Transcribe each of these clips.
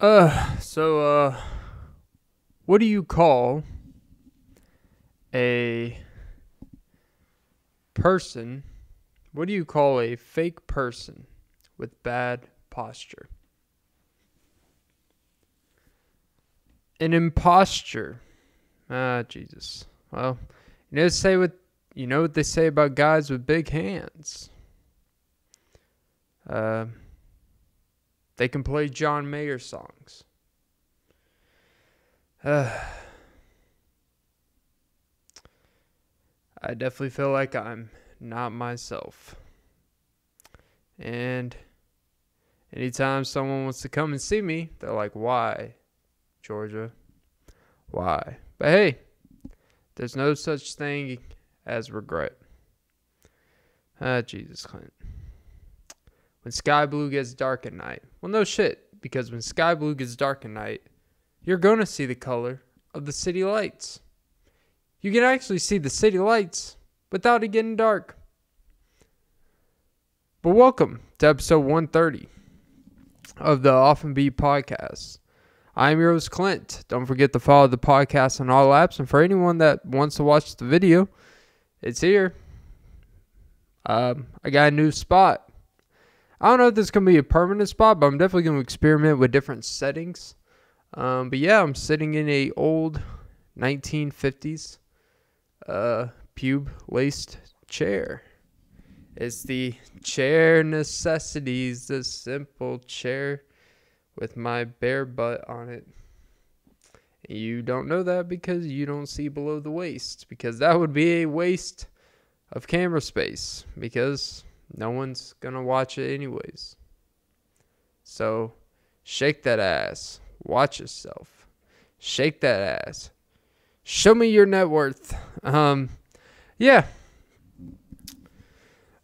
So, what do you call a person? What do you call a fake person with bad posture? An imposture. Ah, Jesus. Well, you know what they say about guys with big hands. They can play John Mayer songs. I definitely feel like I'm not myself. And anytime someone wants to come and see me, they're like, why, Georgia? Why? But hey, there's no such thing as regret. Jesus, Clint. When sky blue gets dark at night. Well, no shit, because when sky blue gets dark at night, you're going to see the color of the city lights. You can actually see the city lights without it getting dark. But welcome to episode 130 of the Off and Beat Podcast. I'm your host, Clint. Don't forget to follow the podcast on all apps. And for anyone that wants to watch the video, it's here. I got a new spot. I don't know if this is going to be a permanent spot, but I'm definitely going to experiment with different settings. But yeah, I'm sitting in a old 1950s pube-laced chair. It's the chair necessities, this simple chair with my bare butt on it. You don't know that because you don't see below the waist, because that would be a waste of camera space, because no one's gonna watch it anyways. So, shake that ass. Watch yourself. Shake that ass. Show me your net worth. Yeah.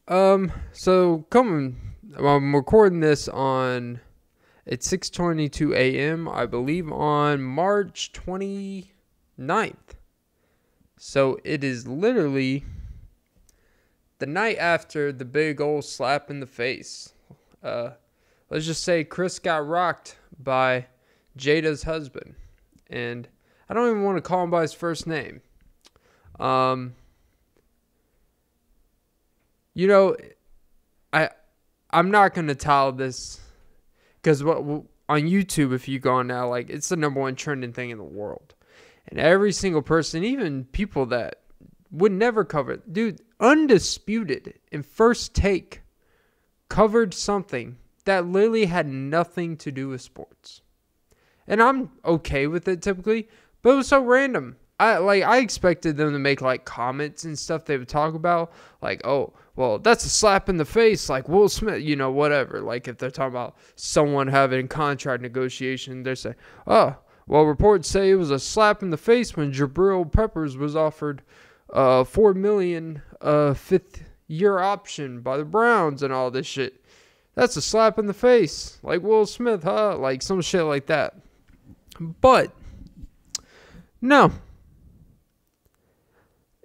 So, I'm recording this on, it's 6:22 a.m., I believe, on March 29th. So, it is literally the night after the big old slap in the face. Let's just say Chris got rocked by Jada's husband. And I don't even want to call him by his first name. You know, I'm not going to tell this. Because on YouTube, if you go on now, like, it's the #1 trending thing in the world. And every single person, even people that would never cover it. Dude, Undisputed and First Take covered something that literally had nothing to do with sports, and I'm okay with it typically, but it was so random. I expected them to make like comments and stuff they would talk about, like, oh, well, that's a slap in the face, like Will Smith, you know, whatever. Like if they're talking about someone having contract negotiation, they're saying, oh, well, reports say it was a slap in the face when Jabril Peppers was offered $4 million fifth-year option by the Browns and all this shit. That's a slap in the face. Like Will Smith, huh? Like some shit like that. But, no.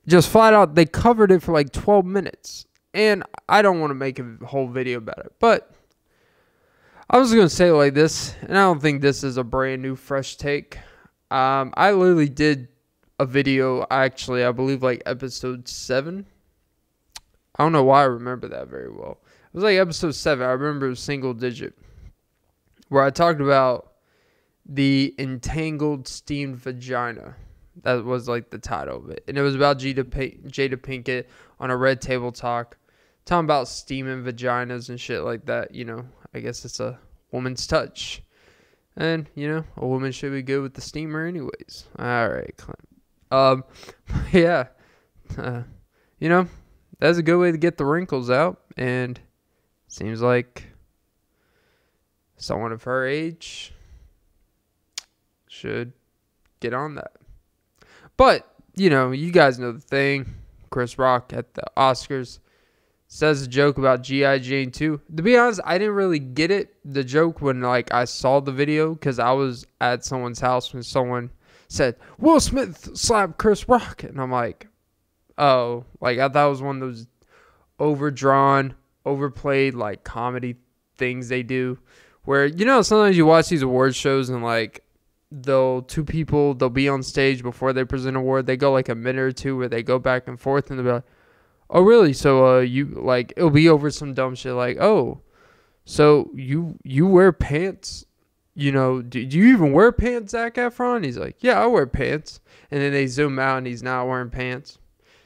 Just flat out, they covered it for like 12 minutes. And I don't want to make a whole video about it. But, I was going to say it like this, and I don't think this is a brand new fresh take. I literally did a video, actually, I believe like episode 7. I don't know why I remember that very well. It was like episode 7. I remember it was single digit, where I talked about the entangled steamed vagina. That was like the title of it. And it was about Jada Pinkett on a Red Table Talk, talking about steaming vaginas and shit like that. You know, I guess it's a woman's touch. And, you know, a woman should be good with the steamer anyways. Alright, Clint. Yeah, you know, that's a good way to get the wrinkles out, and seems like someone of her age should get on that. But, you know, you guys know the thing. Chris Rock at the Oscars says a joke about G.I. Jane 2. To be honest, I didn't really get it, the joke, when, like, I saw the video, because I was at someone's house when someone said, Will Smith slapped Chris Rock. And I'm like, oh, like I thought it was one of those overdrawn, overplayed, like comedy things they do where, you know, sometimes you watch these award shows and like they'll be on stage before they present an award. They go like a minute or two where they go back and forth, and they'll be like, oh really? So you like, it'll be over some dumb shit like, oh, so you wear pants? You know, do you even wear pants, Zac Efron? He's like, yeah, I wear pants. And then they zoom out and he's not wearing pants.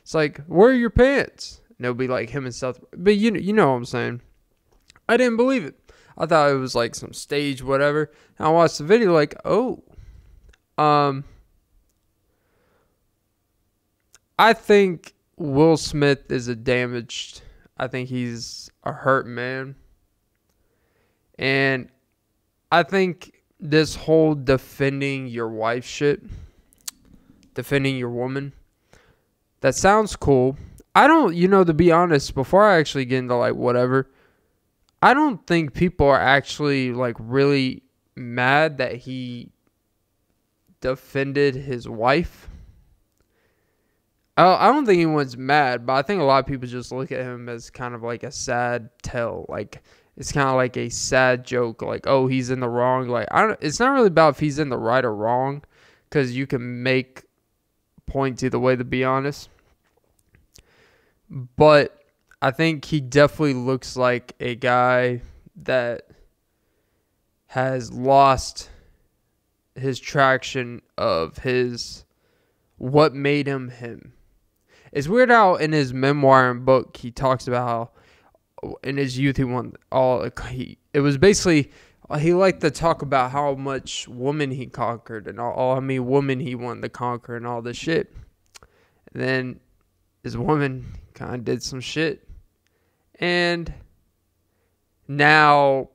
It's like, where are your pants? And it'll be like him and Seth. But you know what I'm saying. I didn't believe it. I thought it was like some stage whatever. And I watched the video like, oh. I think Will Smith is I think he's a hurt man. And I think this whole defending your wife shit, defending your woman, that sounds cool. I don't, you know, to be honest, before I actually get into like whatever, I don't think people are actually like really mad that he defended his wife. I don't think anyone's mad, but I think a lot of people just look at him as kind of like a sad tell. Like, it's kind of like a sad joke. Like, oh, he's in the wrong. Like, it's not really about if he's in the right or wrong, because you can make points either way, to be honest. But I think he definitely looks like a guy that has lost his traction of what made him him. It's weird how in his memoir and book he talks about how in his youth it was basically he liked to talk about how much woman he conquered and all how many women he wanted to conquer and all this shit. And then his woman kind of did some shit. And now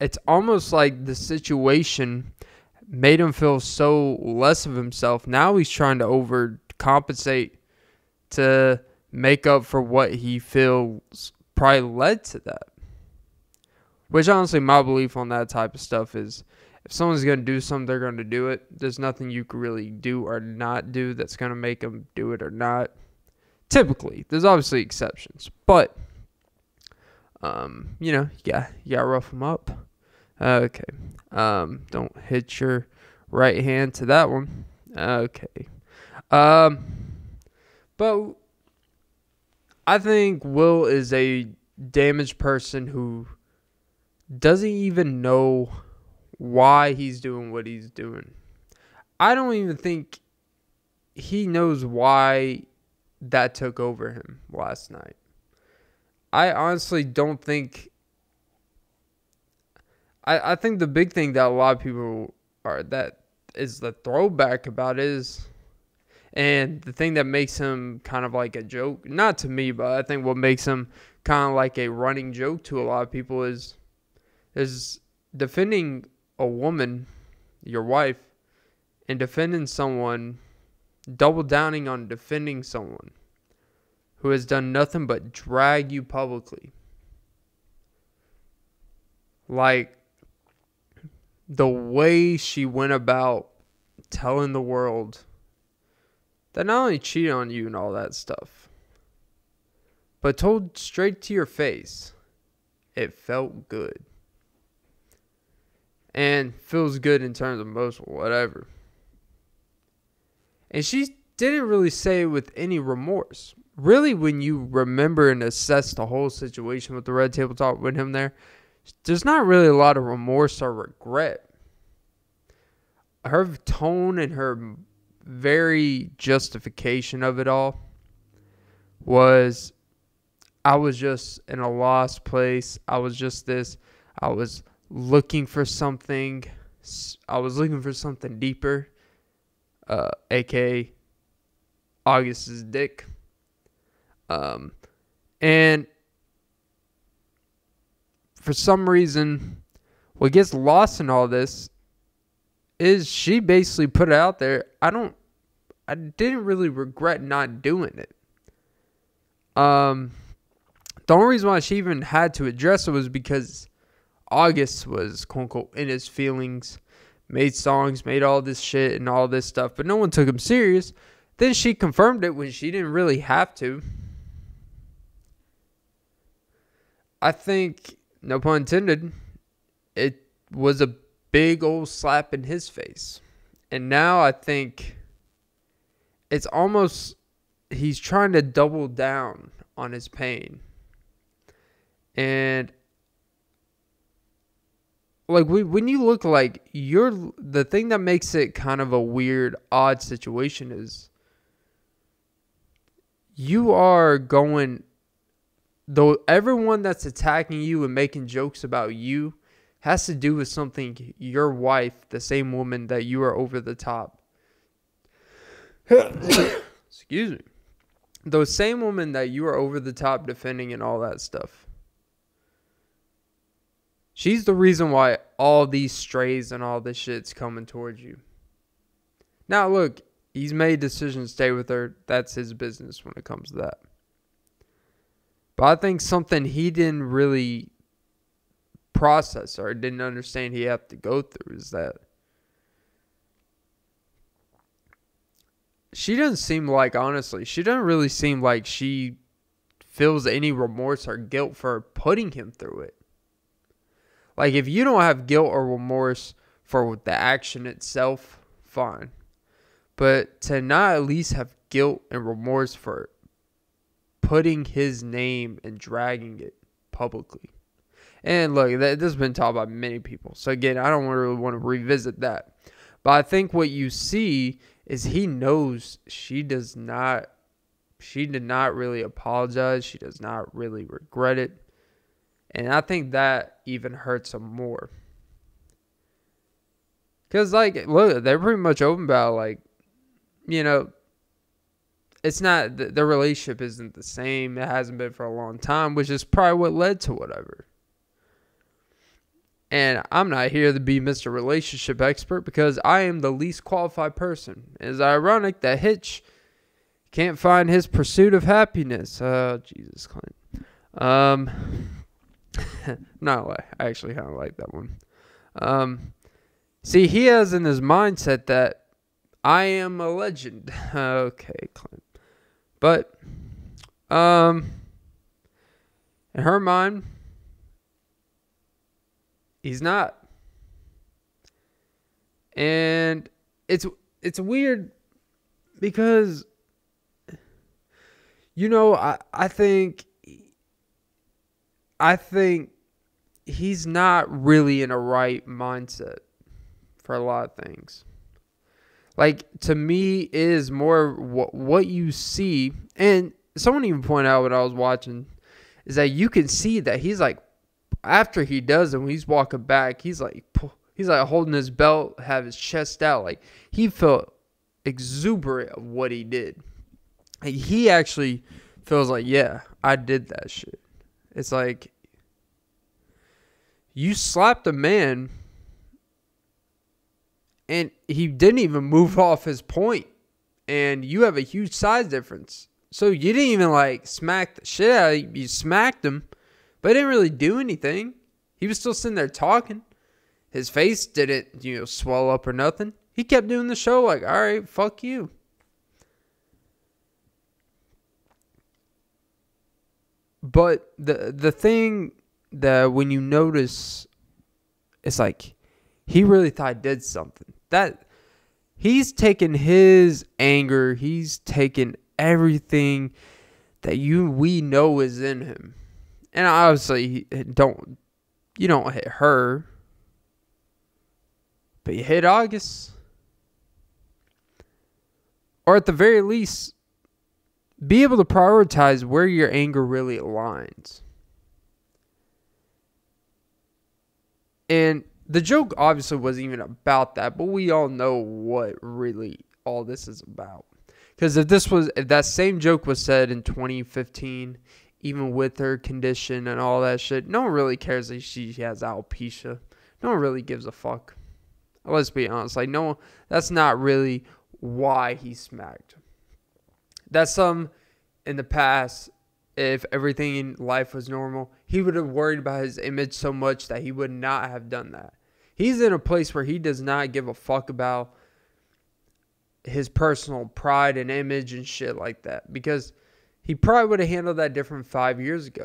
it's almost like the situation made him feel so less of himself. Now he's trying to overcompensate to make up for what he feels probably led to that. Which honestly, my belief on that type of stuff is if someone's going to do something, they're going to do it. There's nothing you can really do or not do that's going to make them do it or not. Typically, there's obviously exceptions, but, you know, yeah, you gotta rough them up. Okay. Don't hit your right hand to that one. Okay. But I think Will is a damaged person who doesn't even know why he's doing what he's doing. I don't even think he knows why that took over him last night. I honestly don't think. I think the big thing that a lot of people are that is the throwback about is, and the thing that makes him kind of like a joke, not to me, but I think what makes him kind of like a running joke to a lot of people is defending a woman, your wife, and defending someone. Double downing on defending someone who has done nothing but drag you publicly. Like, the way she went about telling the world that not only cheated on you and all that stuff, but told straight to your face, it felt good. And feels good in terms of emotional whatever. And she didn't really say it with any remorse. Really, when you remember and assess the whole situation with the Red Table Talk with him there's not really a lot of remorse or regret. Her tone and her very justification of it all was, I was just in a lost place. I was just this. I was looking for something. I was looking for something deeper. AKA August's dick. And for some reason, what gets lost in all this is she basically put it out there. I didn't really regret not doing it. The only reason why she even had to address it was because August was, quote unquote, in his feelings. Made songs, made all this shit and all this stuff, but no one took him serious. Then she confirmed it when she didn't really have to. I think, no pun intended, it was a big old slap in his face. And now I think it's almost he's trying to double down on his pain. And like when you look like you're the thing that makes it kind of a weird, odd situation is you are going, though everyone that's attacking you and making jokes about you has to do with something your wife, the same woman that you are over the top. Excuse me. The same woman that you are over the top defending and all that stuff. She's the reason why all these strays and all this shit's coming towards you. Now, look, he's made decisions to stay with her. That's his business when it comes to that. But I think something he didn't really process or didn't understand he had to go through is that she doesn't seem like, honestly, she doesn't really seem like she feels any remorse or guilt for putting him through it. Like, if you don't have guilt or remorse for the action itself, fine. But to not at least have guilt and remorse for putting his name and dragging it publicly. And look, this has been taught by many people. So again, I don't really want to revisit that. But I think what you see is he knows she did not really apologize. She does not really regret it. And I think that even hurts him more. Because, like, look, they're pretty much open about, like, you know, it's not, their relationship isn't the same. It hasn't been for a long time, which is probably what led to whatever. And I'm not here to be Mr. Relationship Expert because I am the least qualified person. It's ironic that Hitch can't find his pursuit of happiness. Jesus, Clint. No, I actually kind of like that one. See, he has in his mindset that I am a legend. Okay, Clint. But in her mind, he's not. And it's weird because, you know, I think he's not really in a right mindset for a lot of things. Like, to me, it is more what you see. And someone even pointed out what I was watching is that you can see that he's like, after he does it, when he's walking back, he's like holding his belt, have his chest out. Like, he felt exuberant of what he did. Like, he actually feels like, yeah, I did that shit. It's like, you slapped a man and he didn't even move off his point. And you have a huge size difference. So you didn't even, like, smack the shit out of him. You smacked him. But it didn't really do anything. He was still sitting there talking. His face didn't, you know, swell up or nothing. He kept doing the show like, all right, fuck you. But the thing that when you notice, it's like he really thought he did something. That he's taken his anger, he's taken everything that we know is in him. And obviously, you don't hit her, but you hit August, or at the very least, be able to prioritize where your anger really aligns. And the joke obviously wasn't even about that, but we all know what really all this is about. Because if that same joke was said in 2015. Even with her condition and all that shit, no one really cares that she has alopecia. No one really gives a fuck. Let's be honest. Like, no one, that's not really why he smacked. That's in the past, if everything in life was normal, he would have worried about his image so much that he would not have done that. He's in a place where he does not give a fuck about his personal pride and image and shit like that. Because he probably would have handled that different 5 years ago.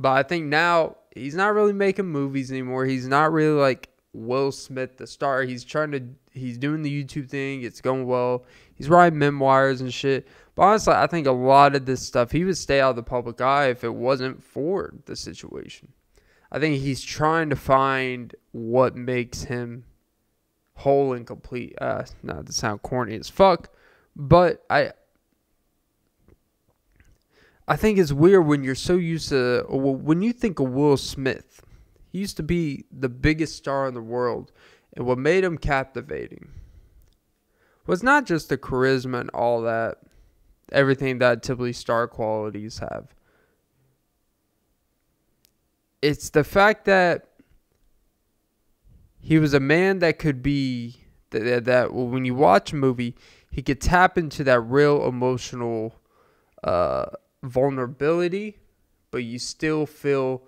But I think now he's not really making movies anymore. He's not really like Will Smith, the star. He's doing the YouTube thing. It's going well. He's writing memoirs and shit. But honestly, I think a lot of this stuff, he would stay out of the public eye if it wasn't for the situation. I think he's trying to find what makes him whole and complete. Not to sound corny as fuck, but I think it's weird when you're so used to, when you think of Will Smith, he used to be the biggest star in the world. And what made him captivating was not just the charisma and all that, everything that typically star qualities have. It's the fact that he was a man that could be, that when you watch a movie, he could tap into that real emotional vulnerability, but you still feel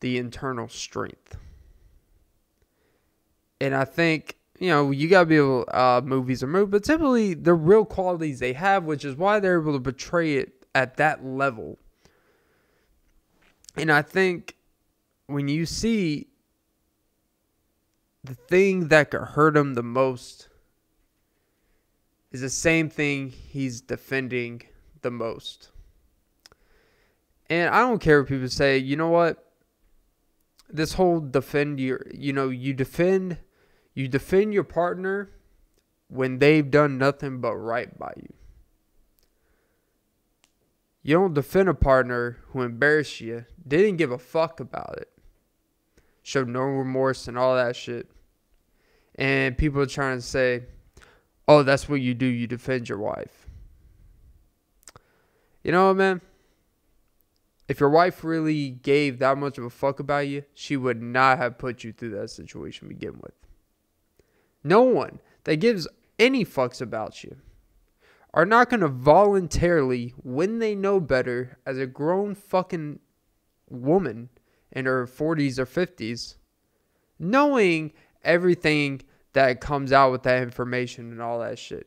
the internal strength. And I think, you know, you got to be able to, movies are movies, but typically the real qualities they have, which is why they're able to portray it at that level. And I think when you see the thing that could hurt him the most is the same thing he's defending the most. And I don't care if people say, you know what, this whole defend your, you know, you defend your partner when they've done nothing but right by you. You don't defend a partner who embarrassed you, didn't give a fuck about it, showed no remorse and all that shit. And people are trying to say, oh, that's what you do. You defend your wife. You know what, man? If your wife really gave that much of a fuck about you, she would not have put you through that situation to begin with. No one that gives any fucks about you are not going to voluntarily, when they know better, as a grown fucking woman in her 40s or 50s, knowing everything that comes out with that information and all that shit,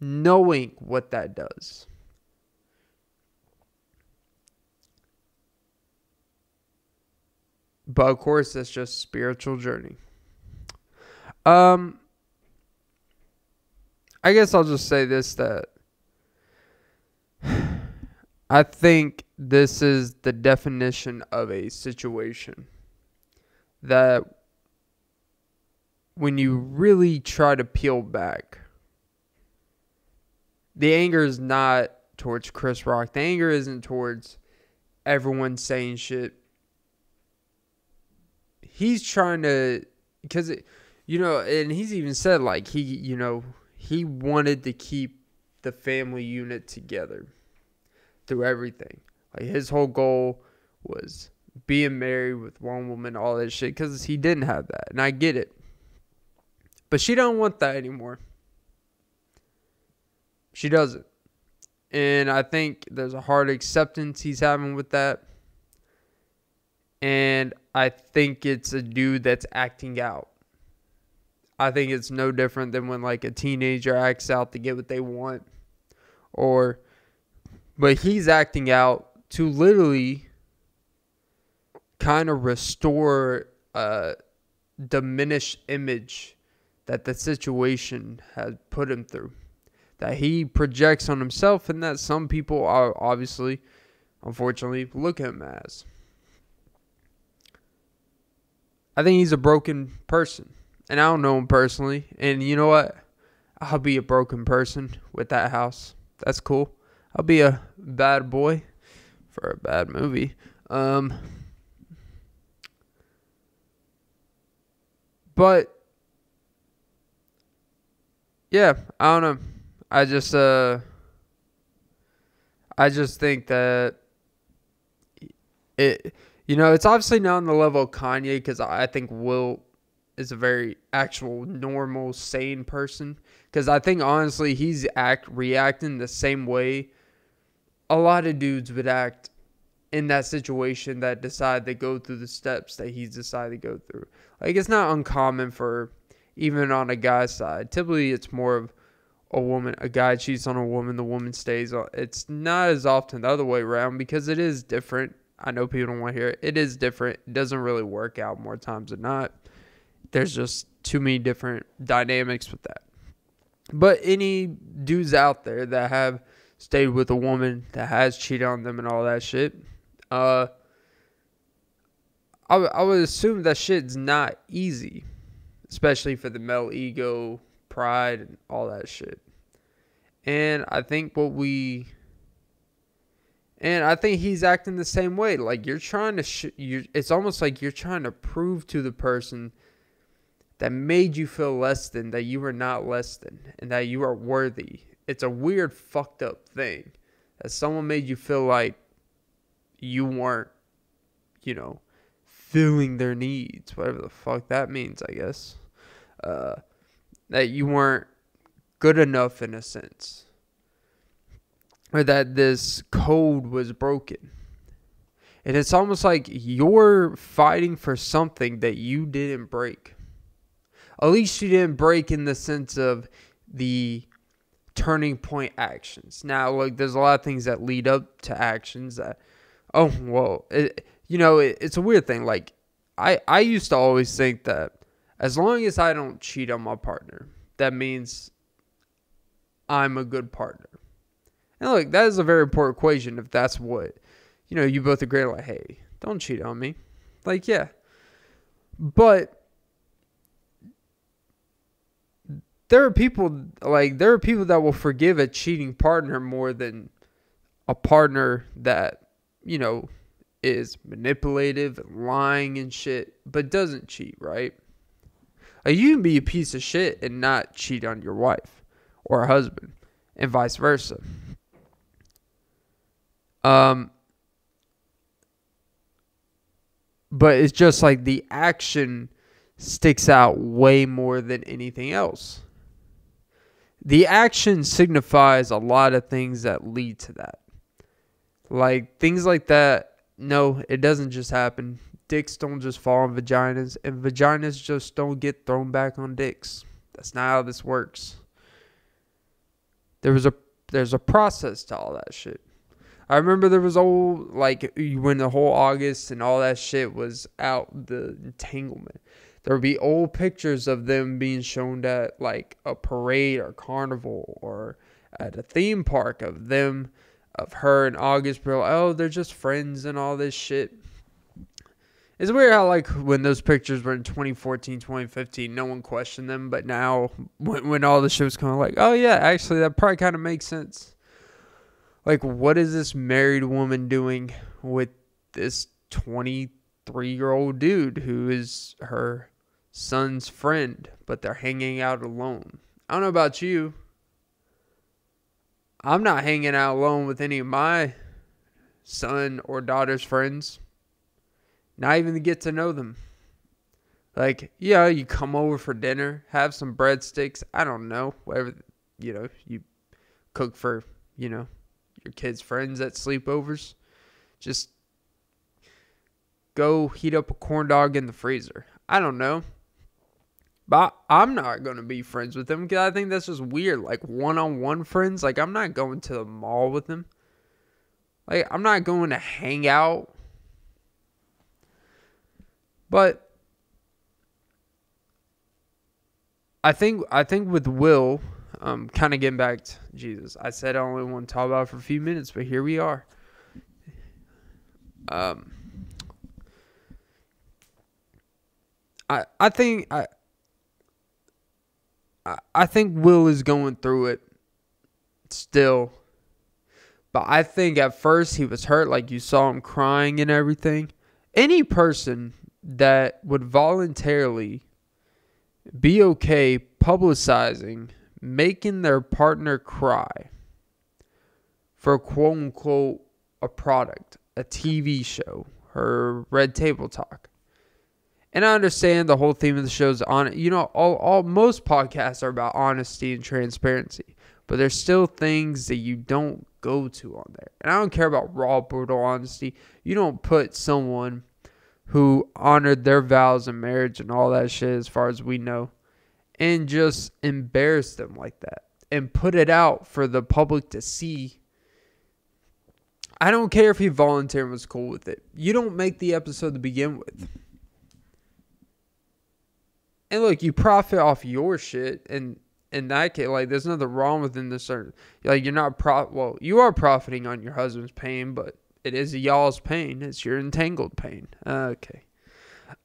knowing what that does. But of course, that's just a spiritual journey. I guess I'll just say this, that I think this is the definition of a situation that when you really try to peel back, the anger is not towards Chris Rock. The anger isn't towards everyone saying shit. He's trying to, because, you know, and he's even said, like, he, you know, he wanted to keep the family unit together through everything. Like, his whole goal was being married with one woman, all that shit, because he didn't have that. And I get it. But she don't want that anymore. She doesn't. And I think there's a hard acceptance he's having with that. And I think it's a dude that's acting out. I think it's no different than when like a teenager acts out to get what they want. Or, but he's acting out to literally kind of restore a diminished image that the situation has put him through, that he projects on himself, and that some people are obviously, unfortunately, look at him as. I think he's a broken person, and I don't know him personally, and you know what? I'll be a broken person with that house. That's cool. I'll be a bad boy for a bad movie. But yeah, I don't know. I just think that it, you know, it's obviously not on the level of Kanye, because I think Will is a very actual, normal, sane person. Because I think, honestly, he's reacting the same way a lot of dudes would act in that situation that decide to go through the steps that he's decided to go through. Like, it's not uncommon for, even on a guy's side. Typically, it's more of a woman, a guy cheats on a woman, the woman stays on. It's not as often the other way around, because it is different. I know people don't want to hear it. It is different. It doesn't really work out more times than not. There's just too many different dynamics with that. But any dudes out there that have stayed with a woman that has cheated on them and all that shit, I would assume that shit's not easy, especially for the male ego, pride, and all that shit. And I think I think he's acting the same way. Like, you're trying to, it's almost like you're trying to prove to the person that made you feel less than, that you are not less than, and that you are worthy. It's a weird, fucked up thing, that someone made you feel like you weren't, you know, filling their needs, whatever the fuck that means, I guess. That you weren't good enough, in a sense, or that this code was broken. And it's almost like you're fighting for something that you didn't break. At least you didn't break in the sense of the turning point actions. Now, look, there's a lot of things that lead up to actions that, oh, well, it's a weird thing. Like, I used to always think that as long as I don't cheat on my partner, that means I'm a good partner. And look, that is a very important equation if that's what, you both agree, like, hey, don't cheat on me. Like, yeah. But there are people that will forgive a cheating partner more than a partner that, is manipulative and lying and shit, but doesn't cheat, right? Like, you can be a piece of shit and not cheat on your wife or husband, and vice versa. But it's just like the action sticks out way more than anything else. The action signifies a lot of things that lead to that. Like, things like that, no, it doesn't just happen. Dicks don't just fall on vaginas, and vaginas just don't get thrown back on dicks. That's not how this works. There's a process to all that shit. I remember there was old, like, when the whole August and all that shit was out, the entanglement, there would be old pictures of them being shown at, like, a parade or carnival or at a theme park of her and August. We're like, oh, they're just friends and all this shit. It's weird how, like, when those pictures were in 2014, 2015, no one questioned them. But now, when all the shit was kind of like, oh, yeah, actually, that probably kind of makes sense. Like, what is this married woman doing with this 23-year-old dude who is her son's friend, but they're hanging out alone? I don't know about you. I'm not hanging out alone with any of my son or daughter's friends. Not even to get to know them. Like, yeah, you come over for dinner, have some breadsticks, I don't know, whatever, you cook for, your kids' friends at sleepovers. Just go heat up a corn dog in the freezer. I don't know. But I'm not going to be friends with them, because I think that's just weird. Like, one-on-one friends, like, I'm not going to the mall with them. Like, I'm not going to hang out. But I think with Will, kind of getting back to Jesus. I said I only want to talk about it for a few minutes, but here we are. I think Will is going through it still, but I think at first he was hurt. Like, you saw him crying and everything. Any person that would voluntarily be okay publicizing making their partner cry for, quote unquote, a product, a TV show, her Red Table Talk. And I understand the whole theme of the show is on, most podcasts are about honesty and transparency, but there's still things that you don't go to on there. And I don't care about raw, brutal honesty. You don't put someone who honored their vows in marriage and all that shit, as far as we know, and just embarrass them like that and put it out for the public to see. I don't care if he volunteered and was cool with it. You don't make the episode to begin with. And look, you profit off your shit, and in that case, like, there's nothing wrong with this certain, like, you're not well, you are profiting on your husband's pain, but it is y'all's pain. It's your entangled pain. Okay.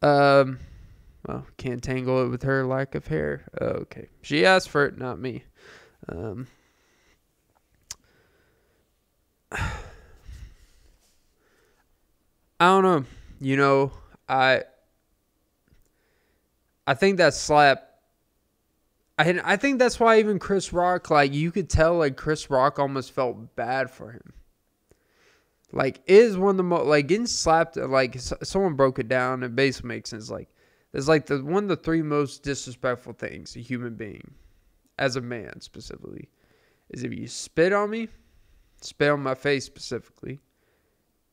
Well, can't tangle it with her lack of hair. Okay. She asked for it, not me. I don't know. You know, I think that slap. I think that's why even Chris Rock, like, you could tell, like, Chris Rock almost felt bad for him. Like, it is one of the most, like, getting slapped, like, someone broke it down, and it basically makes sense. Like, it's like the one of the three most disrespectful things a human being, as a man specifically, is if you spit on me, spit on my face specifically,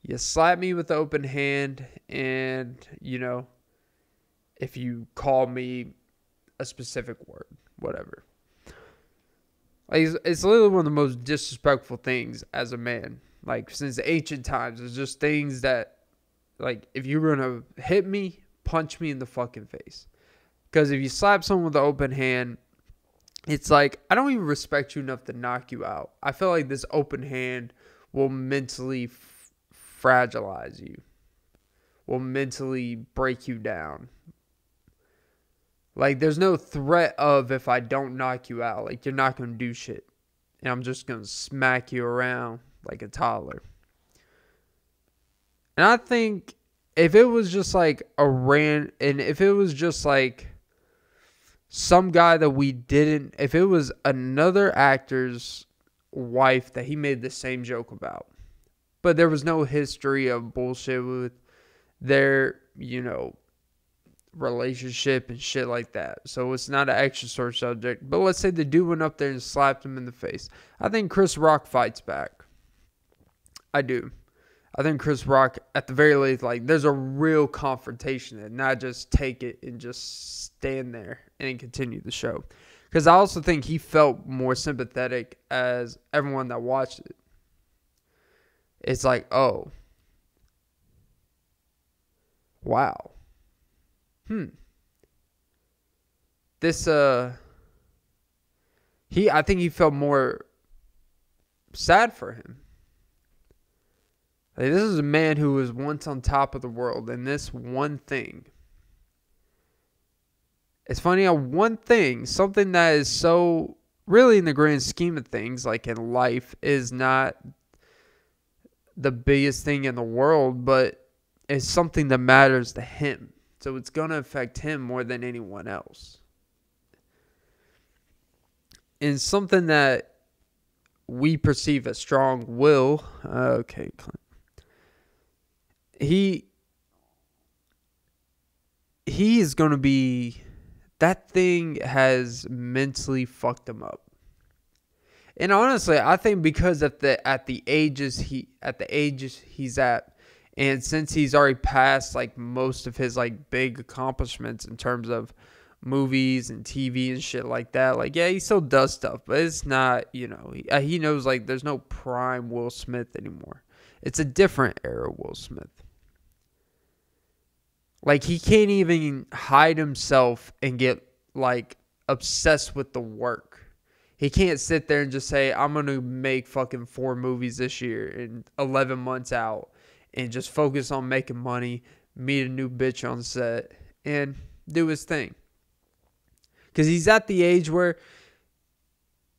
you slap me with the open hand, and, you know, if you call me a specific word, whatever. Like, it's literally one of the most disrespectful things as a man. Like, since ancient times, it's just things that, like, if you were gonna hit me, punch me in the fucking face. Because if you slap someone with the open hand, it's like, I don't even respect you enough to knock you out. I feel like this open hand will mentally fragilize you, will mentally break you down. Like, there's no threat of, if I don't knock you out, like, you're not going to do shit. And I'm just going to smack you around like a toddler. And I think if it was just, like, if it was just, like, some guy that we didn't, if it was another actor's wife that he made the same joke about, but there was no history of bullshit with their, you know, relationship and shit like that, so it's not an extra sore subject. But let's say the dude went up there and slapped him in the face. I think Chris Rock fights back. I do. I think Chris Rock, at the very least, like, there's a real confrontation, and not just take it and just stand there and continue the show. Because I also think he felt more sympathetic as everyone that watched it. It's like, oh, wow. This, I think he felt more sad for him. Like, this is a man who was once on top of the world, and this one thing. It's funny how one thing, something that is so, really in the grand scheme of things, like in life, is not the biggest thing in the world, but it's something that matters to him. So it's going to affect him more than anyone else. And something that we perceive as strong will. Okay, Clint. He is going to be. That thing has mentally fucked him up. And honestly, I think because at the ages he's at. And since he's already passed, like, most of his, like, big accomplishments in terms of movies and TV and shit like that, like, yeah, he still does stuff, but it's not, you know, he knows, like, there's no prime Will Smith anymore. It's a different era Will Smith. Like, he can't even hide himself and get, like, obsessed with the work. He can't sit there and just say, I'm going to make fucking 4 movies this year and 11 months out. And just focus on making money, meet a new bitch on set, and do his thing. Because he's at the age where,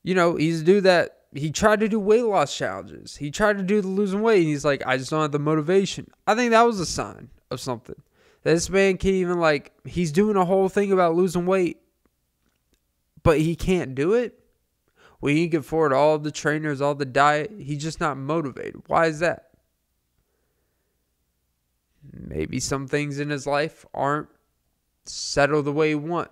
you know, he's do that. He tried to do weight loss challenges. He tried to do the losing weight. And he's like, I just don't have the motivation. I think that was a sign of something. This man can't even, like, he's doing a whole thing about losing weight, but he can't do it. Well, he can afford all the trainers, all the diet. He's just not motivated. Why is that? Maybe some things in his life aren't settled the way he want.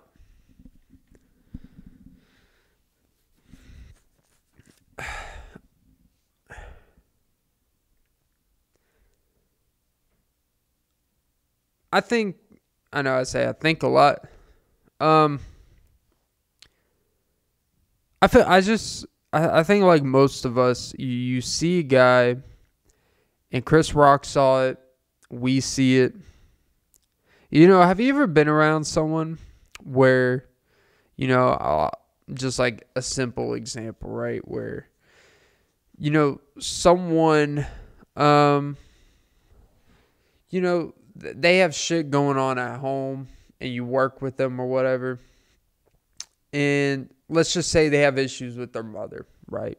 I think, I know I say I think a lot. I think like most of us, you see a guy And Chris Rock saw it. We see it. You know, have you ever been around someone where, you know, just like a simple example, right? Where, you know, someone, you know, they have shit going on at home and you work with them or whatever. And let's just say they have issues with their mother, right?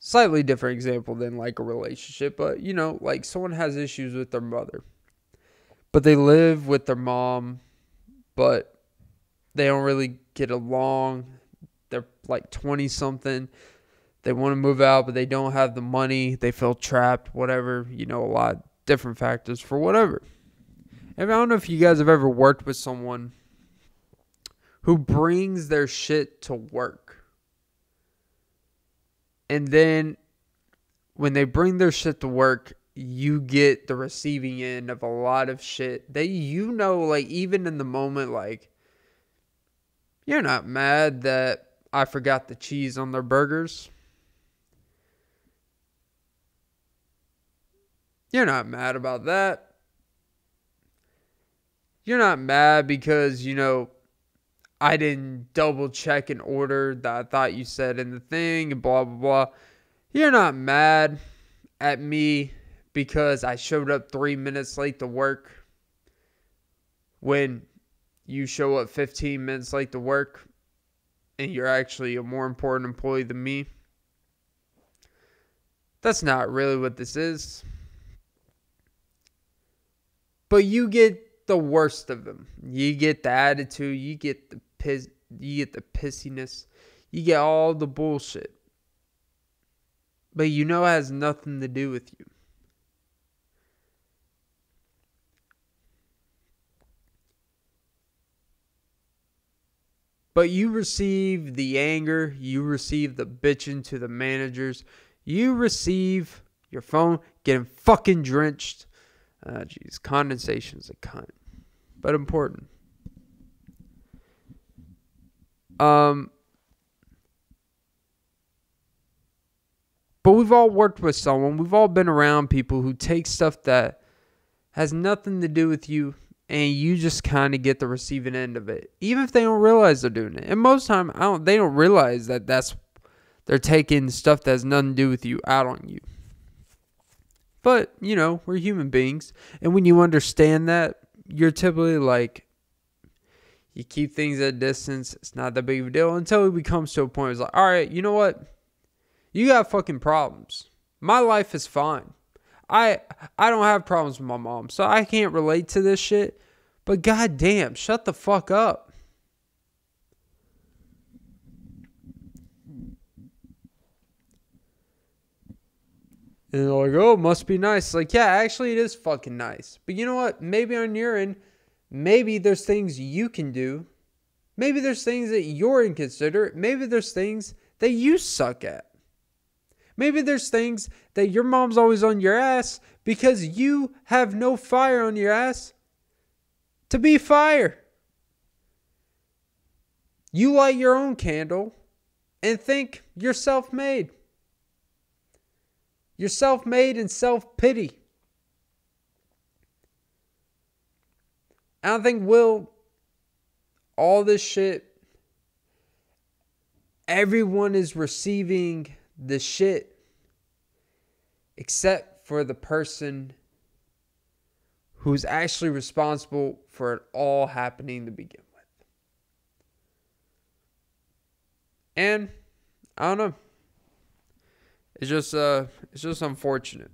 Slightly different example than like a relationship, but you know, like someone has issues with their mother, but they live with their mom, but they don't really get along. They're like 20 something. They want to move out, but they don't have the money. They feel trapped, whatever, you know, a lot of different factors for whatever. And I don't know if you guys have ever worked with someone who brings their shit to work. And then when they bring their shit to work, you get the receiving end of a lot of shit that, you know, like even in the moment, like you're not mad that I forgot the cheese on their burgers. You're not mad about that. You're not mad because, you know, I didn't double check an order that I thought you said in the thing and blah, blah, blah. You're not mad at me because I showed up 3 minutes late to work when you show up 15 minutes late to work and you're actually a more important employee than me. That's not really what this is. But you get the worst of them. You get the attitude. You get the piss. You get the pissiness. You get all the bullshit. But you know it has nothing to do with you. But you receive the anger. You receive the bitching to the managers. You receive your phone getting fucking drenched. Jeez, condensation's a cunt. But important. But we've all worked with someone. We've all been around people who take stuff that has nothing to do with you. And you just kind of get the receiving end of it. Even if they don't realize they're doing it. And most time, they don't realize that they're taking stuff that has nothing to do with you out on you. But, you know, we're human beings. And when you understand that, you're typically like, you keep things at a distance. It's not that big of a deal until it becomes to a point where it's like, all right, you know what? You got fucking problems. My life is fine. I don't have problems with my mom, so I can't relate to this shit. But goddamn, shut the fuck up. And they're like, oh, must be nice. Like, yeah, actually it is fucking nice. But you know what? Maybe on your end, maybe there's things you can do. Maybe there's things that you're inconsiderate. Maybe there's things that you suck at. Maybe there's things that your mom's always on your ass because you have no fire on your ass to be fire. You light your own candle and think you're self-made. You're self-made and self-pity. I don't think all this shit, everyone is receiving the shit except for the person who's actually responsible for it all happening to begin with. And I don't know. It's just unfortunate.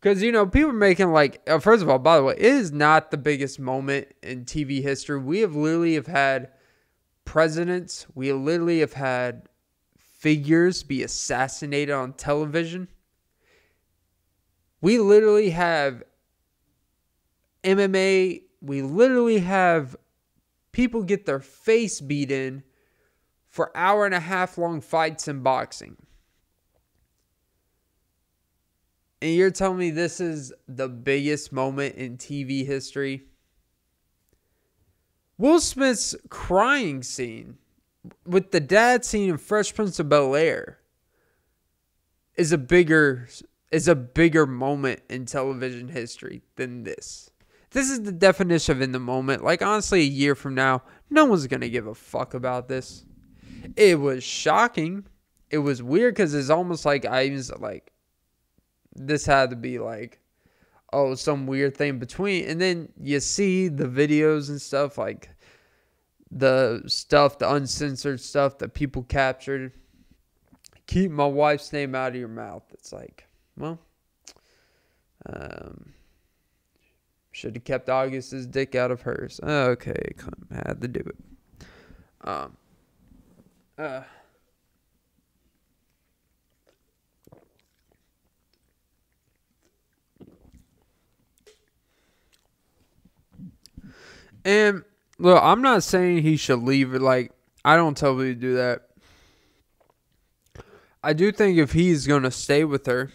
Because, you know, people are making like, first of all, by the way, it is not the biggest moment in TV history. We have literally have had presidents. We literally have had figures be assassinated on television. We literally have MMA. We literally have people get their face beat in for hour and a half long fights in boxing. And you're telling me this is the biggest moment in TV history? Will Smith's crying scene with the dad scene in Fresh Prince of Bel-Air is a bigger moment in television history than this. This is the definition of in the moment. Like, honestly, a year from now, no one's going to give a fuck about this. It was shocking. It was weird because it's almost like I was like, this had to be like, oh, some weird thing between. And then you see the videos and stuff, like the stuff, the uncensored stuff that people captured. Keep my wife's name out of your mouth. It's like, well, should have kept August's dick out of hers. Okay, had to do it. And look, I'm not saying he should leave it. Like, I don't totally do that. I do think if he's going to stay with her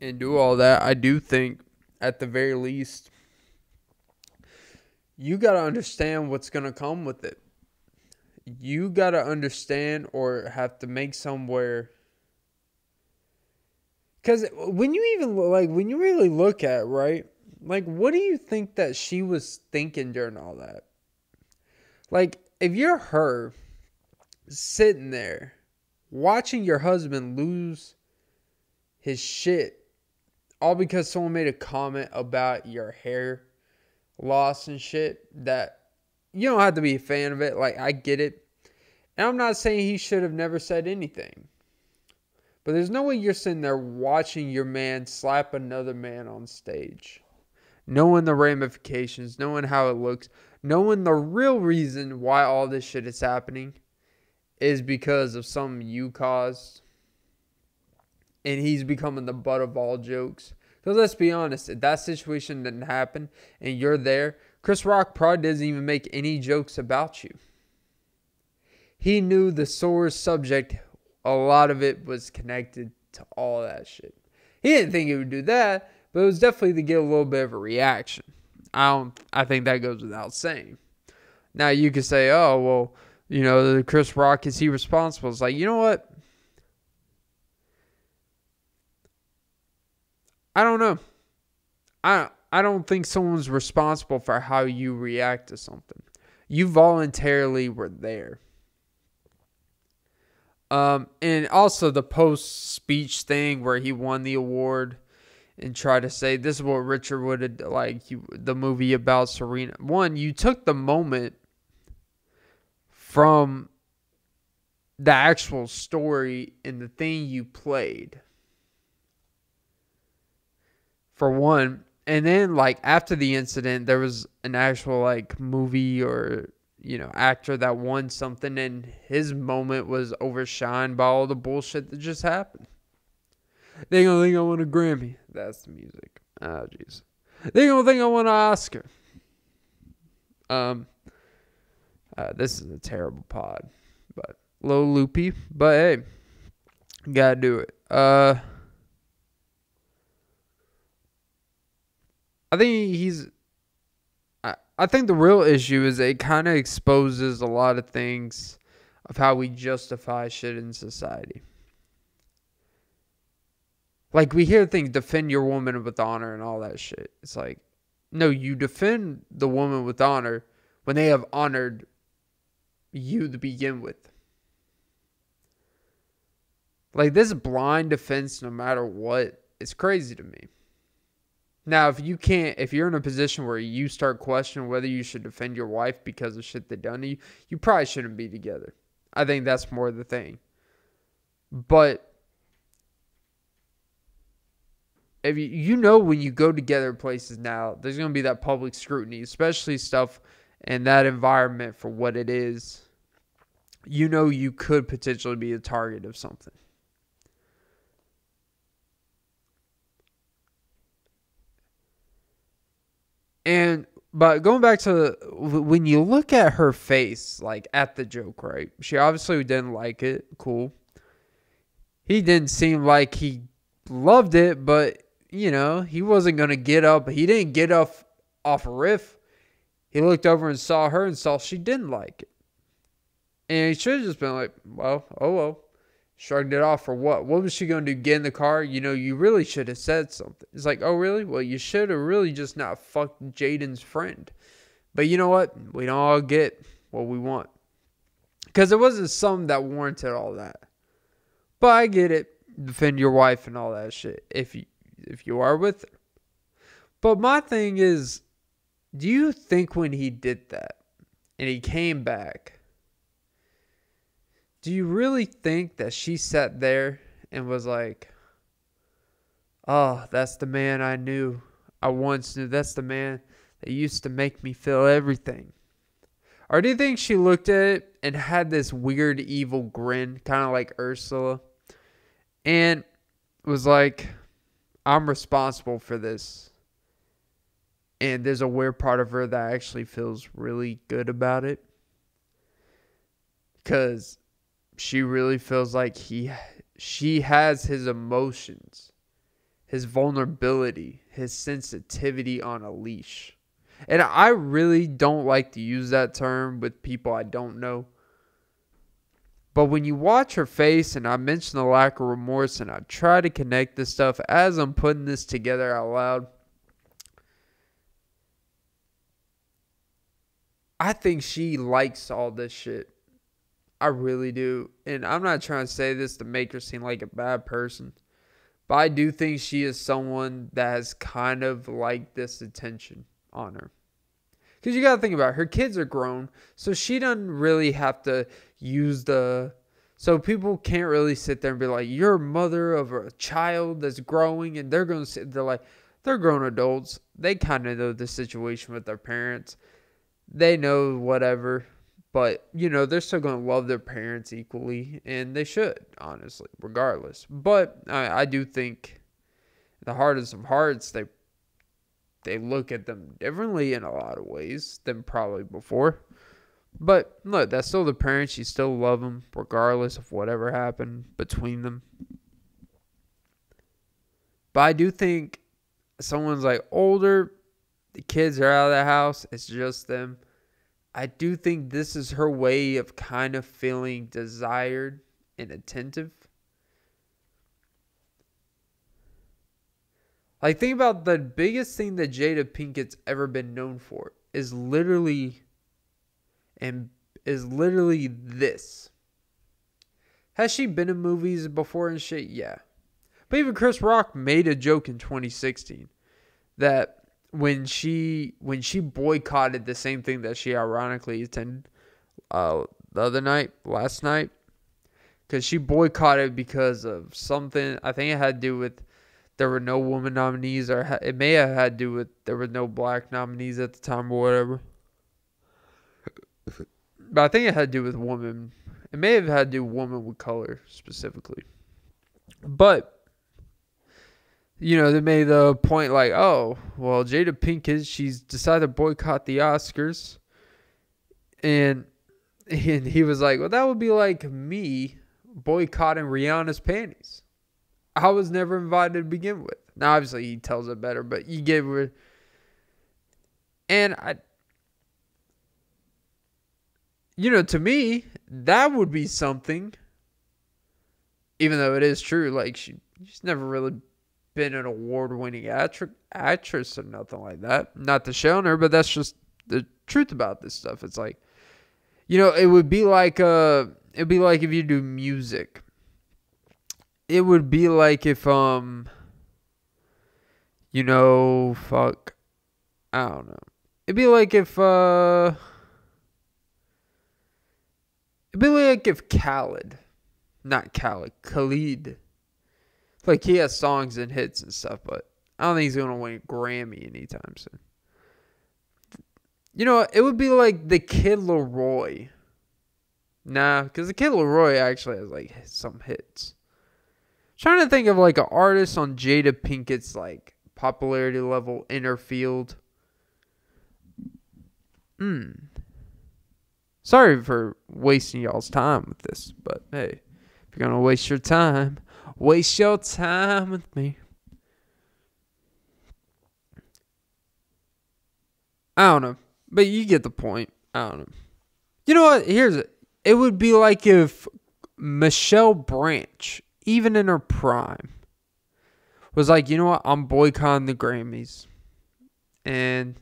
and do all that, I do think at the very least, you got to understand what's going to come with it. You got to understand or have to make somewhere. Because when you even, like, when you really look at it, right? Like, what do you think that she was thinking during all that? Like, if you're her sitting there watching your husband lose his shit all because someone made a comment about your hair loss and shit, that you don't have to be a fan of it. Like, I get it. And I'm not saying he should have never said anything. But there's no way you're sitting there watching your man slap another man on stage, knowing the ramifications, knowing how it looks, knowing the real reason why all this shit is happening is because of something you caused. And he's becoming the butt of all jokes. Because let's be honest, if that situation didn't happen and you're there, Chris Rock probably doesn't even make any jokes about you. He knew the sore subject, a lot of it was connected to all that shit. He didn't think he would do that, but it was definitely to get a little bit of a reaction. I think that goes without saying. Now you could say, oh, well, you know, Chris Rock, is he responsible? It's like, you know what? I don't know. I don't think someone's responsible for how you react to something. You voluntarily were there. And also the post speech thing where he won the award and tried to say, this is what Richard Wood had, like, the movie about Serena. One, you took the moment from the actual story and the thing you played, for one. And then, like, after the incident, there was an actual, like, movie or, you know, actor that won something, and his moment was overshined by all the bullshit that just happened. They gonna think I won a Grammy. That's the music. Oh, jeez. They gonna think I won an Oscar. This is a terrible pod, but a little loopy. But hey, gotta do it. I think I think the real issue is it kind of exposes a lot of things of how we justify shit in society. Like, we hear things, defend your woman with honor and all that shit. It's like, no, you defend the woman with honor when they have honored you to begin with. Like, this blind defense, no matter what, it's crazy to me. Now, if you're in a position where you start questioning whether you should defend your wife because of shit they've done to you, you probably shouldn't be together. I think that's more the thing. But if you know, when you go together places now, there's going to be that public scrutiny, especially stuff in that environment for what it is. You know, you could potentially be a target of something. But going back to when you look at her face, like, at the joke, right? She obviously didn't like it. Cool. He didn't seem like he loved it, but, you know, he wasn't going to get up. He didn't get up off a riff. He looked over and saw her and saw she didn't like it. And he should have just been like, well, oh, well. Shrugged it off for what? What was she going to do? Get in the car? You know, you really should have said something. It's like, oh, really? Well, you should have really just not fucked Jaden's friend. But you know what? We don't all get what we want. Because there wasn't some that warranted all that. But I get it. Defend your wife and all that shit. If you are with her. But my thing is, do you think when he did that and he came back, do you really think that she sat there and was like, oh, that's the man I knew. I once knew. That's the man that used to make me feel everything. Or do you think she looked at it and had this weird evil grin, kind of like Ursula, and was like, I'm responsible for this. And there's a weird part of her that actually feels really good about it. Because she really feels like she has his emotions, his vulnerability, his sensitivity on a leash. And I really don't like to use that term with people I don't know. But when you watch her face, and I mention the lack of remorse, and I try to connect this stuff as I'm putting this together out loud, I think she likes all this shit. I really do. And I'm not trying to say this to make her seem like a bad person. But I do think she is someone that has kind of liked this attention on her. Because you got to think about it. Her kids are grown. So she doesn't really have to use the... So people can't really sit there and be like, you're a mother of a child that's growing. And they're going to sit there like, they're grown adults. They kind of know the situation with their parents. They know whatever. But, you know, they're still going to love their parents equally. And they should, honestly, regardless. But I do think the hardest of hearts, they look at them differently in a lot of ways than probably before. But, look, that's still the parents. You still love them regardless of whatever happened between them. But I do think someone's, like, older. The kids are out of the house. It's just them. I do think this is her way of kind of feeling desired and attentive. Like, think about the biggest thing that Jada Pinkett's ever been known for is literally this. Has she been in movies before and shit? Yeah. But even Chris Rock made a joke in 2016 that when she boycotted the same thing that she ironically attended last night. Because she boycotted because of something. I think it had to do with there were no woman nominees. Or it may have had to do with there were no black nominees at the time or whatever. But I think it had to do with women. It may have had to do with women with color specifically. But... you know, they made the point like, oh, well, Jada Pinkett, she's decided to boycott the Oscars. And he was like, well, that would be like me boycotting Rihanna's panties. I was never invited to begin with. Now, obviously, he tells it better, but you get where... And I... You know, to me, that would be something. Even though it is true, like, she's never really... been an award-winning actress or nothing like that. Not to shit on her, but that's just the truth about this stuff. It's like, you know, it would be like it'd be like if you do music. It would be like if you know, fuck, I don't know. It'd be like if Khalid. Like, he has songs and hits and stuff, but I don't think he's going to win a Grammy anytime soon. You know, it would be like the Kid Laroi. Nah, because the Kid Laroi actually has, like, some hits. I'm trying to think of, like, an artist on Jada Pinkett's, like, popularity level inner field. Sorry for wasting y'all's time with this, but, hey, if you're going to waste your time... waste your time with me. I don't know. But you get the point. I don't know. You know what? Here's it. It would be like if Michelle Branch, even in her prime, was like, you know what? I'm boycotting the Grammys. And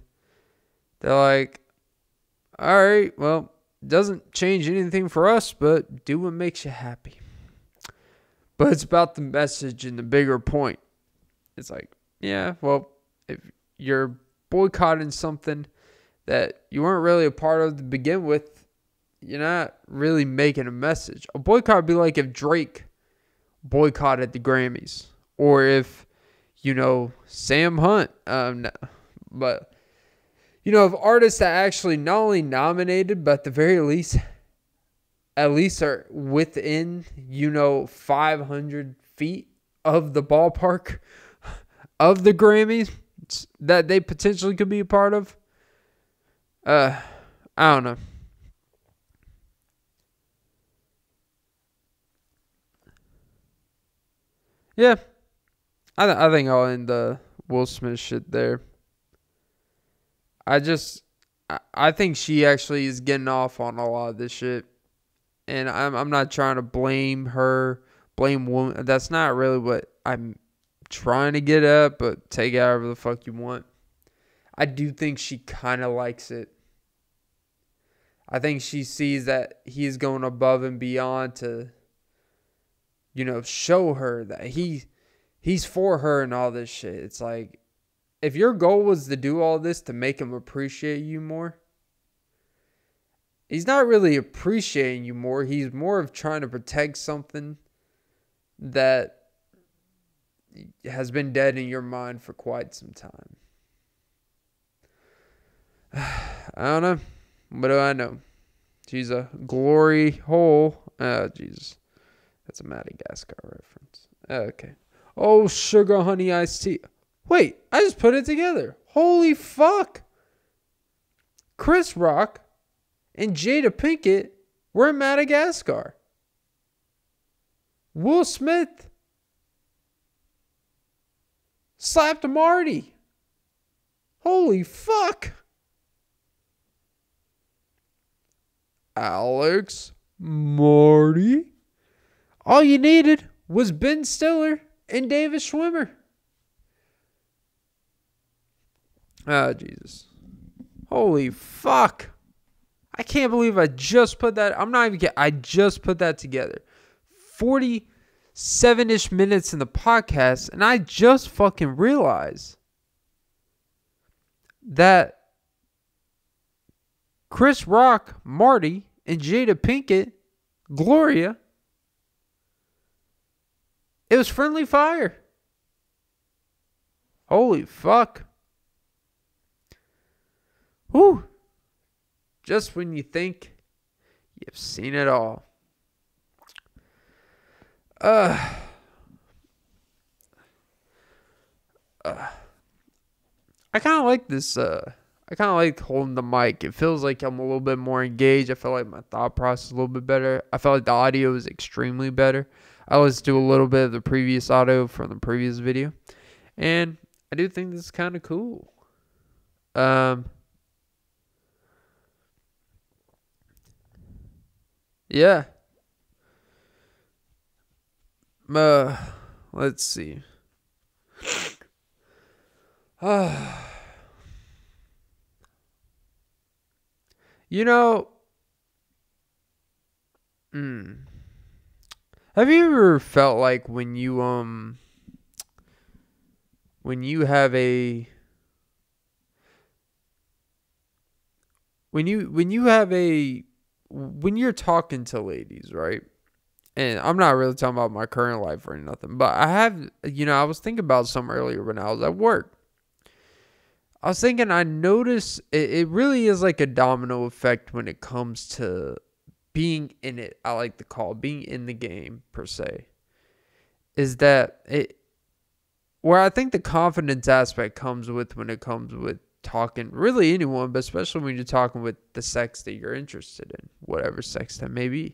they're like, all right, well, doesn't change anything for us, but do what makes you happy. But it's about the message and the bigger point. It's like, yeah, well, if you're boycotting something that you weren't really a part of to begin with, you're not really making a message. A boycott would be like if Drake boycotted the Grammys, or if, you know, Sam Hunt. But, you know, of artists that actually not only nominated, but at the very least, at least are within, you know, 500 feet of the ballpark of the Grammys that they potentially could be a part of. I don't know. Yeah. I think I'll end the Will Smith shit there. I think she actually is getting off on a lot of this shit. And I'm not trying to blame her, blame woman. That's not really what I'm trying to get at, but take it however the fuck you want. I do think she kind of likes it. I think she sees that he's going above and beyond to, you know, show her that he's for her and all this shit. It's like, if your goal was to do all this to make him appreciate you more, he's not really appreciating you more. He's more of trying to protect something that has been dead in your mind for quite some time. I don't know. What do I know? She's a glory hole. Oh, Jesus. That's a Madagascar reference. Okay. Oh, sugar, honey, iced tea. Wait, I just put it together. Holy fuck. Chris Rock and Jada Pinkett were in Madagascar. Will Smith slapped Marty. Holy fuck. Alex Marty. All you needed was Ben Stiller and David Schwimmer. Oh, Jesus. Holy fuck. I can't believe I just put that. I'm not even kidding. I just put that together. 47-ish minutes in the podcast, and I just fucking realized that Chris Rock, Marty, and Jada Pinkett, Gloria, it was Friendly Fire. Holy fuck. Whew. Just when you think you've seen it all. I kind of like this. I kind of like holding the mic. It feels like I'm a little bit more engaged. I feel like my thought process is a little bit better. I feel like the audio is extremely better. I always do a little bit of the previous audio from the previous video. And I do think this is kind of cool. Yeah. Let's see. You know, have you ever felt like when you're talking to ladies, right? And I'm not really talking about my current life or nothing, but I have, you know, I was thinking about some earlier when I was at work. I was thinking, I noticed it really is like a domino effect when it comes to being in it. I like to call being in the game, per se, is that it, where I think the confidence aspect comes with when it comes with talking really anyone, but especially when you're talking with the sex that you're interested in, whatever sex that may be. In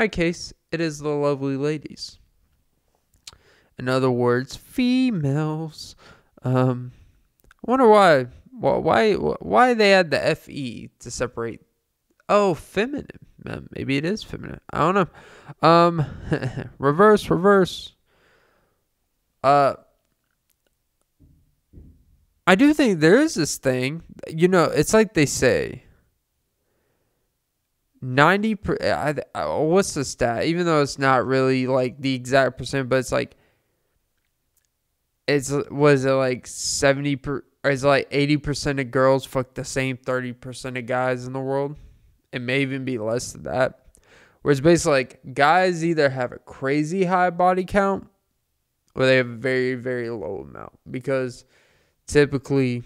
my case, it is the lovely ladies. In other words, females. I wonder why they had the FE to separate Oh, feminine. Maybe it is feminine. I don't know. Reverse. I do think there is this thing, you know, it's like they say 90%, what's the stat? Even though it's not really like the exact percent, but it's like, was it like 70%, or is it like 80% of girls fuck the same 30% of guys in the world? It may even be less than that. Where it's basically like guys either have a crazy high body count or they have a very, very low amount, because typically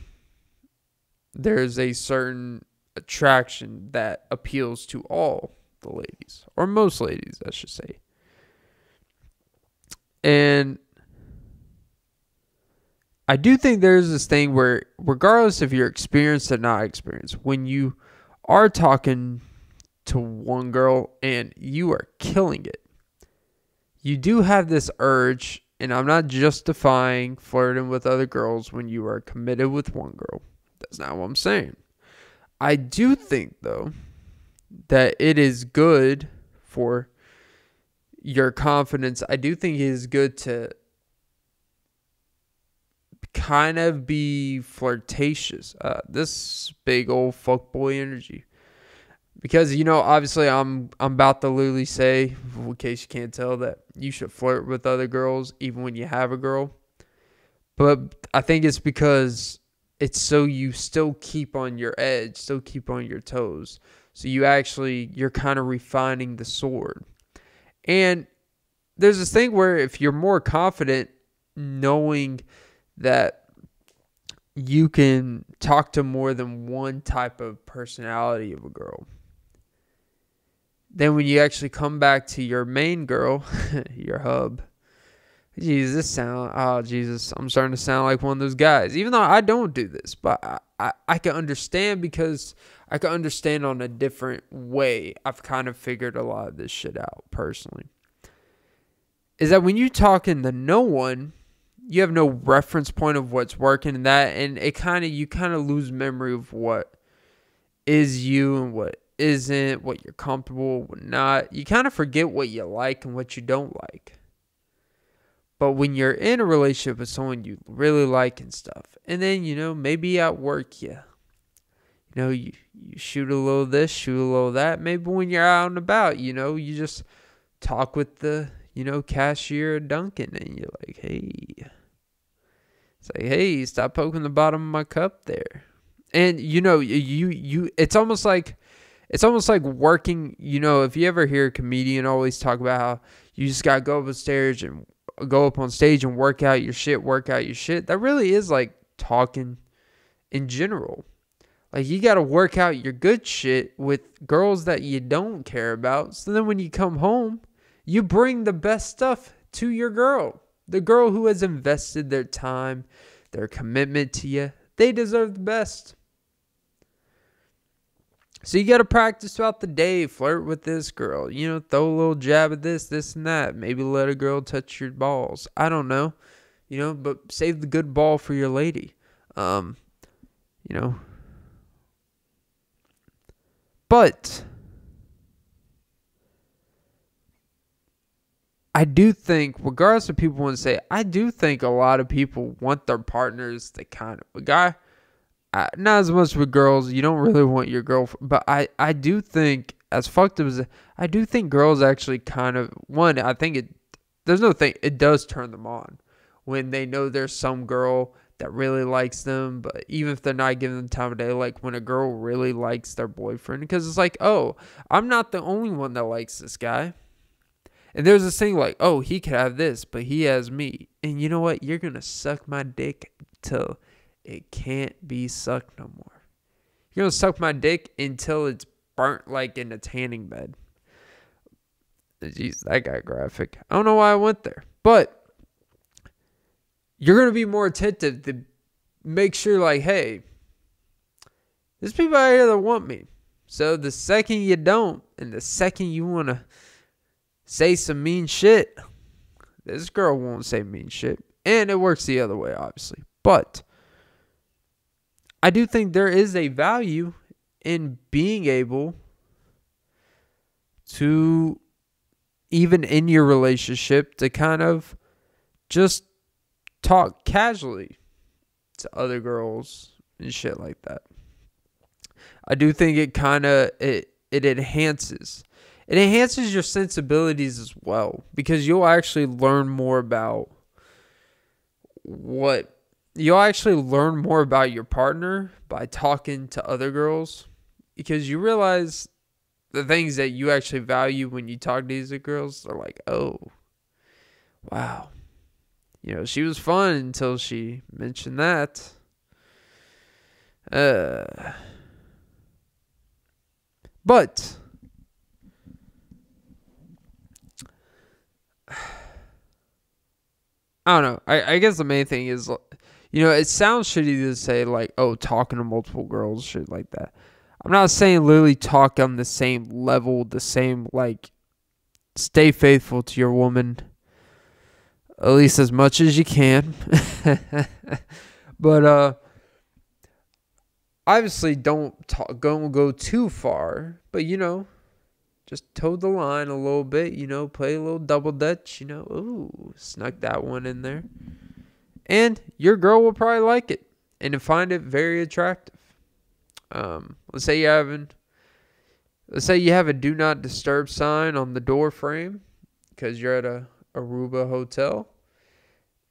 there's a certain attraction that appeals to all the ladies, or most ladies, I should say. And I do think there's this thing where, regardless if you're experienced or not experienced, when you are talking to one girl and you are killing it, you do have this urge. And I'm not justifying flirting with other girls when you are committed with one girl. That's not what I'm saying. I do think, though, that it is good for your confidence. I do think it is good to kind of be flirtatious. This big old fuckboy energy. Because, you know, obviously I'm about to literally say, in case you can't tell, that you should flirt with other girls even when you have a girl. But I think it's because it's so you still keep on your edge, still keep on your toes. So you're kind of refining the sword. And there's this thing where if you're more confident knowing that you can talk to more than one type of personality of a girl, then when you actually come back to your main girl, your hub, Jesus, I'm starting to sound like one of those guys. Even though I don't do this, but I can understand, because I can understand on a different way. I've kind of figured a lot of this shit out personally. Is that when you're talking to no one, you have no reference point of what's working in that, and you kind of lose memory of what is you and what isn't, what you're comfortable, what not. You kind of forget what you like and what you don't like. But when you're in a relationship with someone you really like and stuff, and then, you know, maybe at work, you shoot a little this, shoot a little that. Maybe when you're out and about, you know, you just talk with the, you know, cashier Duncan, and you're like, hey, it's like, hey, stop poking the bottom of my cup there. And, you know, it's almost like working, you know, if you ever hear a comedian always talk about how you just got to go up on stage and work out your shit. That really is like talking in general. Like, you got to work out your good shit with girls that you don't care about. So then when you come home, you bring the best stuff to your girl. The girl who has invested their time, their commitment to you. They deserve the best. So you got to practice throughout the day. Flirt with this girl. You know, throw a little jab at this and that. Maybe let a girl touch your balls. I don't know. You know, but save the good ball for your lady. You know. But I do think, regardless of people want to say, I do think a lot of people want their partners to kind of, a guy, not as much with girls. You don't really want your girlfriend, but I do think, as fucked up as I do think, girls actually kind of, one, I think it does turn them on when they know there's some girl that really likes them, but even if they're not giving them time of day, like when a girl really likes their boyfriend, because it's like, oh, I'm not the only one that likes this guy. And there's this thing like, oh, he could have this, but he has me. And you know what? You're going to suck my dick till it can't be sucked no more. You're going to suck my dick until it's burnt like in a tanning bed. Jeez, that got graphic. I don't know why I went there. But you're going to be more attentive to make sure, like, hey, there's people out here that want me. So the second you don't, and the second you want to say some mean shit, this girl won't say mean shit. And it works the other way, obviously. But I do think there is a value in being able to even in your relationship to kind of just talk casually to other girls and shit like that. I do think it kind of, it enhances. It enhances your sensibilities as well, because you'll actually learn more about what, you'll actually learn more about your partner by talking to other girls, because you realize the things that you actually value when you talk to these girls are like, oh, wow. You know, she was fun until she mentioned that. But I don't know. I guess the main thing is, you know, it sounds shitty to say like, oh, talking to multiple girls, shit like that. I'm not saying literally talk on the same level, the same, like, stay faithful to your woman, at least as much as you can. But obviously don't go too far, but, you know, just toe the line a little bit, you know, play a little double dutch, you know. Ooh, snuck that one in there. And your girl will probably like it and find it very attractive. Let's say you have a do not disturb sign on the door frame because you're at a Aruba hotel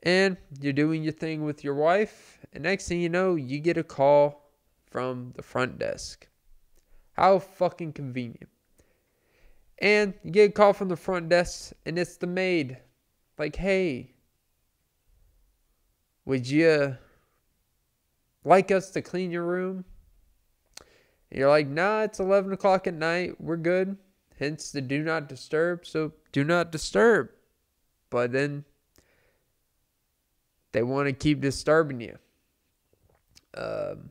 and you're doing your thing with your wife, and next thing you know, you get a call from the front desk. How fucking convenient. And you get a call from the front desk, and it's the maid. Like, hey, would you like us to clean your room? And you're like, nah, it's 11 o'clock at night. We're good. Hence the do not disturb. So do not disturb. But then they want to keep disturbing you. And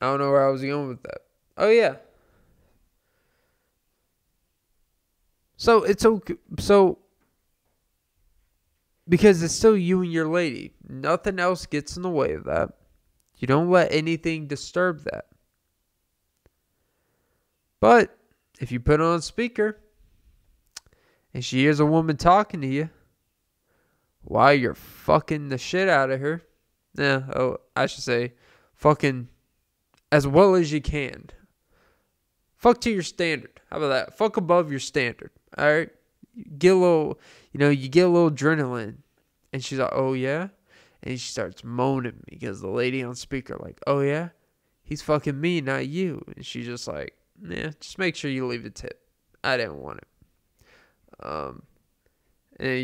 I don't know where I was going with that. Oh, yeah. So it's okay. So, because it's still you and your lady. Nothing else gets in the way of that. You don't let anything disturb that. But if you put on speaker and she hears a woman talking to you while you're fucking the shit out of her. Yeah, oh, I should say fucking as well as you can. Fuck to your standard. How about that? Fuck above your standard. All right? You get a little adrenaline, and she's like, oh yeah, and she starts moaning because the lady on speaker like, oh yeah, he's fucking me, not you, and she's just like, yeah, just make sure you leave a tip. I didn't want it. And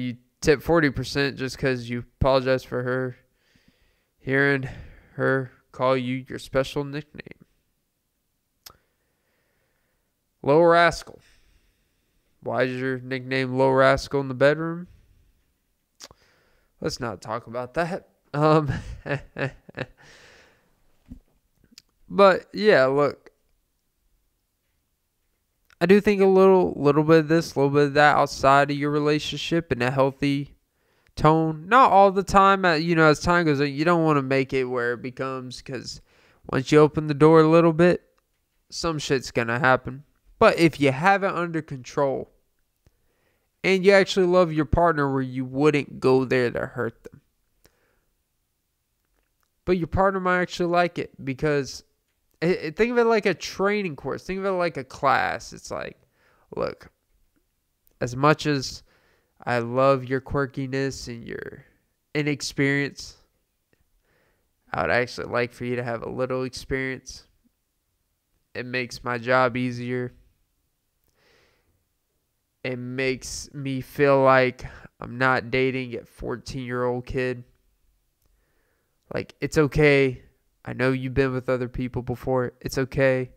you tip 40% just because you apologize for her hearing her call you your special nickname, Low Rascal. Why is your nickname Low Rascal in the bedroom? Let's not talk about that. But yeah, look. I do think a little bit of this, a little bit of that outside of your relationship in a healthy tone. Not all the time. You know, as time goes on, you don't want to make it where it becomes, because once you open the door a little bit, some shit's going to happen. But if you have it under control, and you actually love your partner where you wouldn't go there to hurt them. But your partner might actually like it because, think of it like a training course. Think of it like a class. It's like, look, as much as I love your quirkiness and your inexperience, I would actually like for you to have a little experience. It makes my job easier. It makes me feel like I'm not dating a 14-year-old kid. Like, it's okay. I know you've been with other people before. It's okay.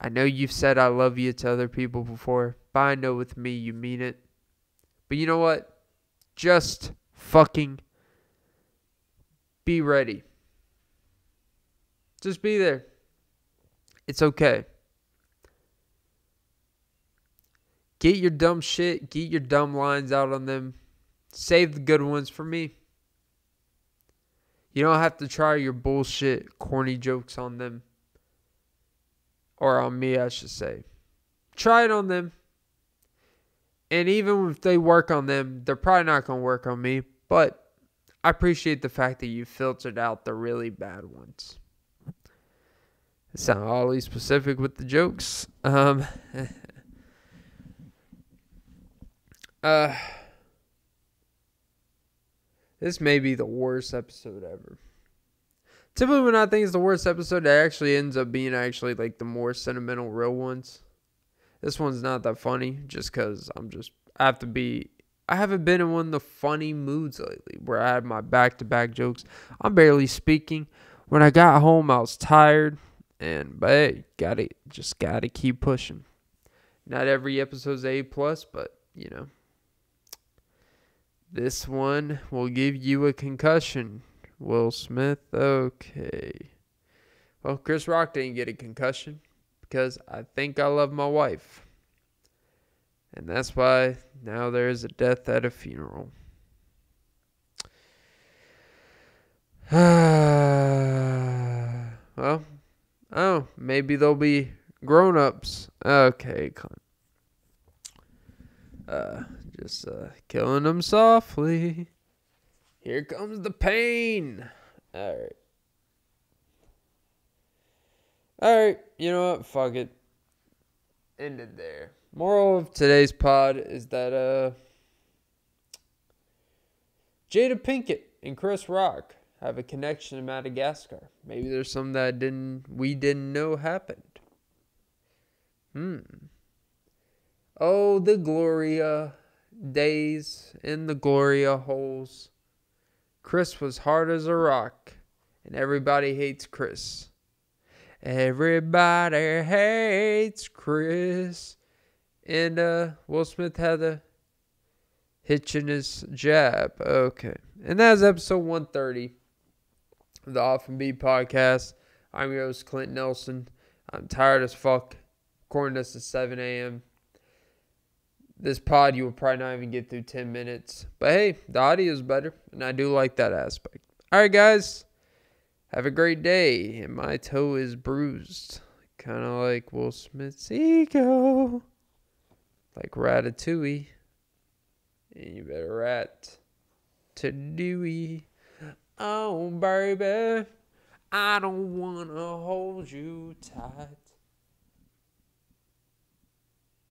I know you've said I love you to other people before. But I know with me, you mean it. But you know what? Just fucking be ready. Just be there. It's okay. Get your dumb shit. Get your dumb lines out on them. Save the good ones for me. You don't have to try your bullshit, corny jokes on them. Or on me, I should say. Try it on them. And even if they work on them, they're probably not going to work on me. But I appreciate the fact that you filtered out the really bad ones. It's not always specific with the jokes. This may be the worst episode ever. Typically when I think it's the worst episode, it actually ends up being actually like the more sentimental real ones. This one's not that funny just because I haven't been in one of the funny moods lately where I had my back-to-back jokes. I'm barely speaking. When I got home, I was tired. But hey, gotta keep pushing. Not every episode's A+, but you know. This one will give you a concussion. Will Smith, okay. Well, Chris Rock didn't get a concussion because I think I love my wife. And that's why now there is a death at a funeral. Well, oh, maybe they'll be grown-ups. Okay, just killing them softly. Here comes the pain. All right, you know what? Fuck it. Ended there. Moral of today's pod is that Jada Pinkett and Chris Rock have a connection to Madagascar. Maybe there's some that we didn't know happened. Oh, the Gloria days and the Gloria holes. Chris was hard as a rock, and everybody hates Chris. Everybody hates Chris. And Will Smith had a hitch in his jab. Okay. And that is episode 130 of the Off and Beat Podcast. I'm your host, Clint Nelson. I'm tired as fuck. Recording this at 7 a.m. This pod, you will probably not even get through 10 minutes. But hey, the audio is better, and I do like that aspect. All right, guys. Have a great day. And my toe is bruised. Kind of like Will Smith's ego. Like Ratatouille. And you better rat to Dewey. Oh, baby. I don't want to hold you tight.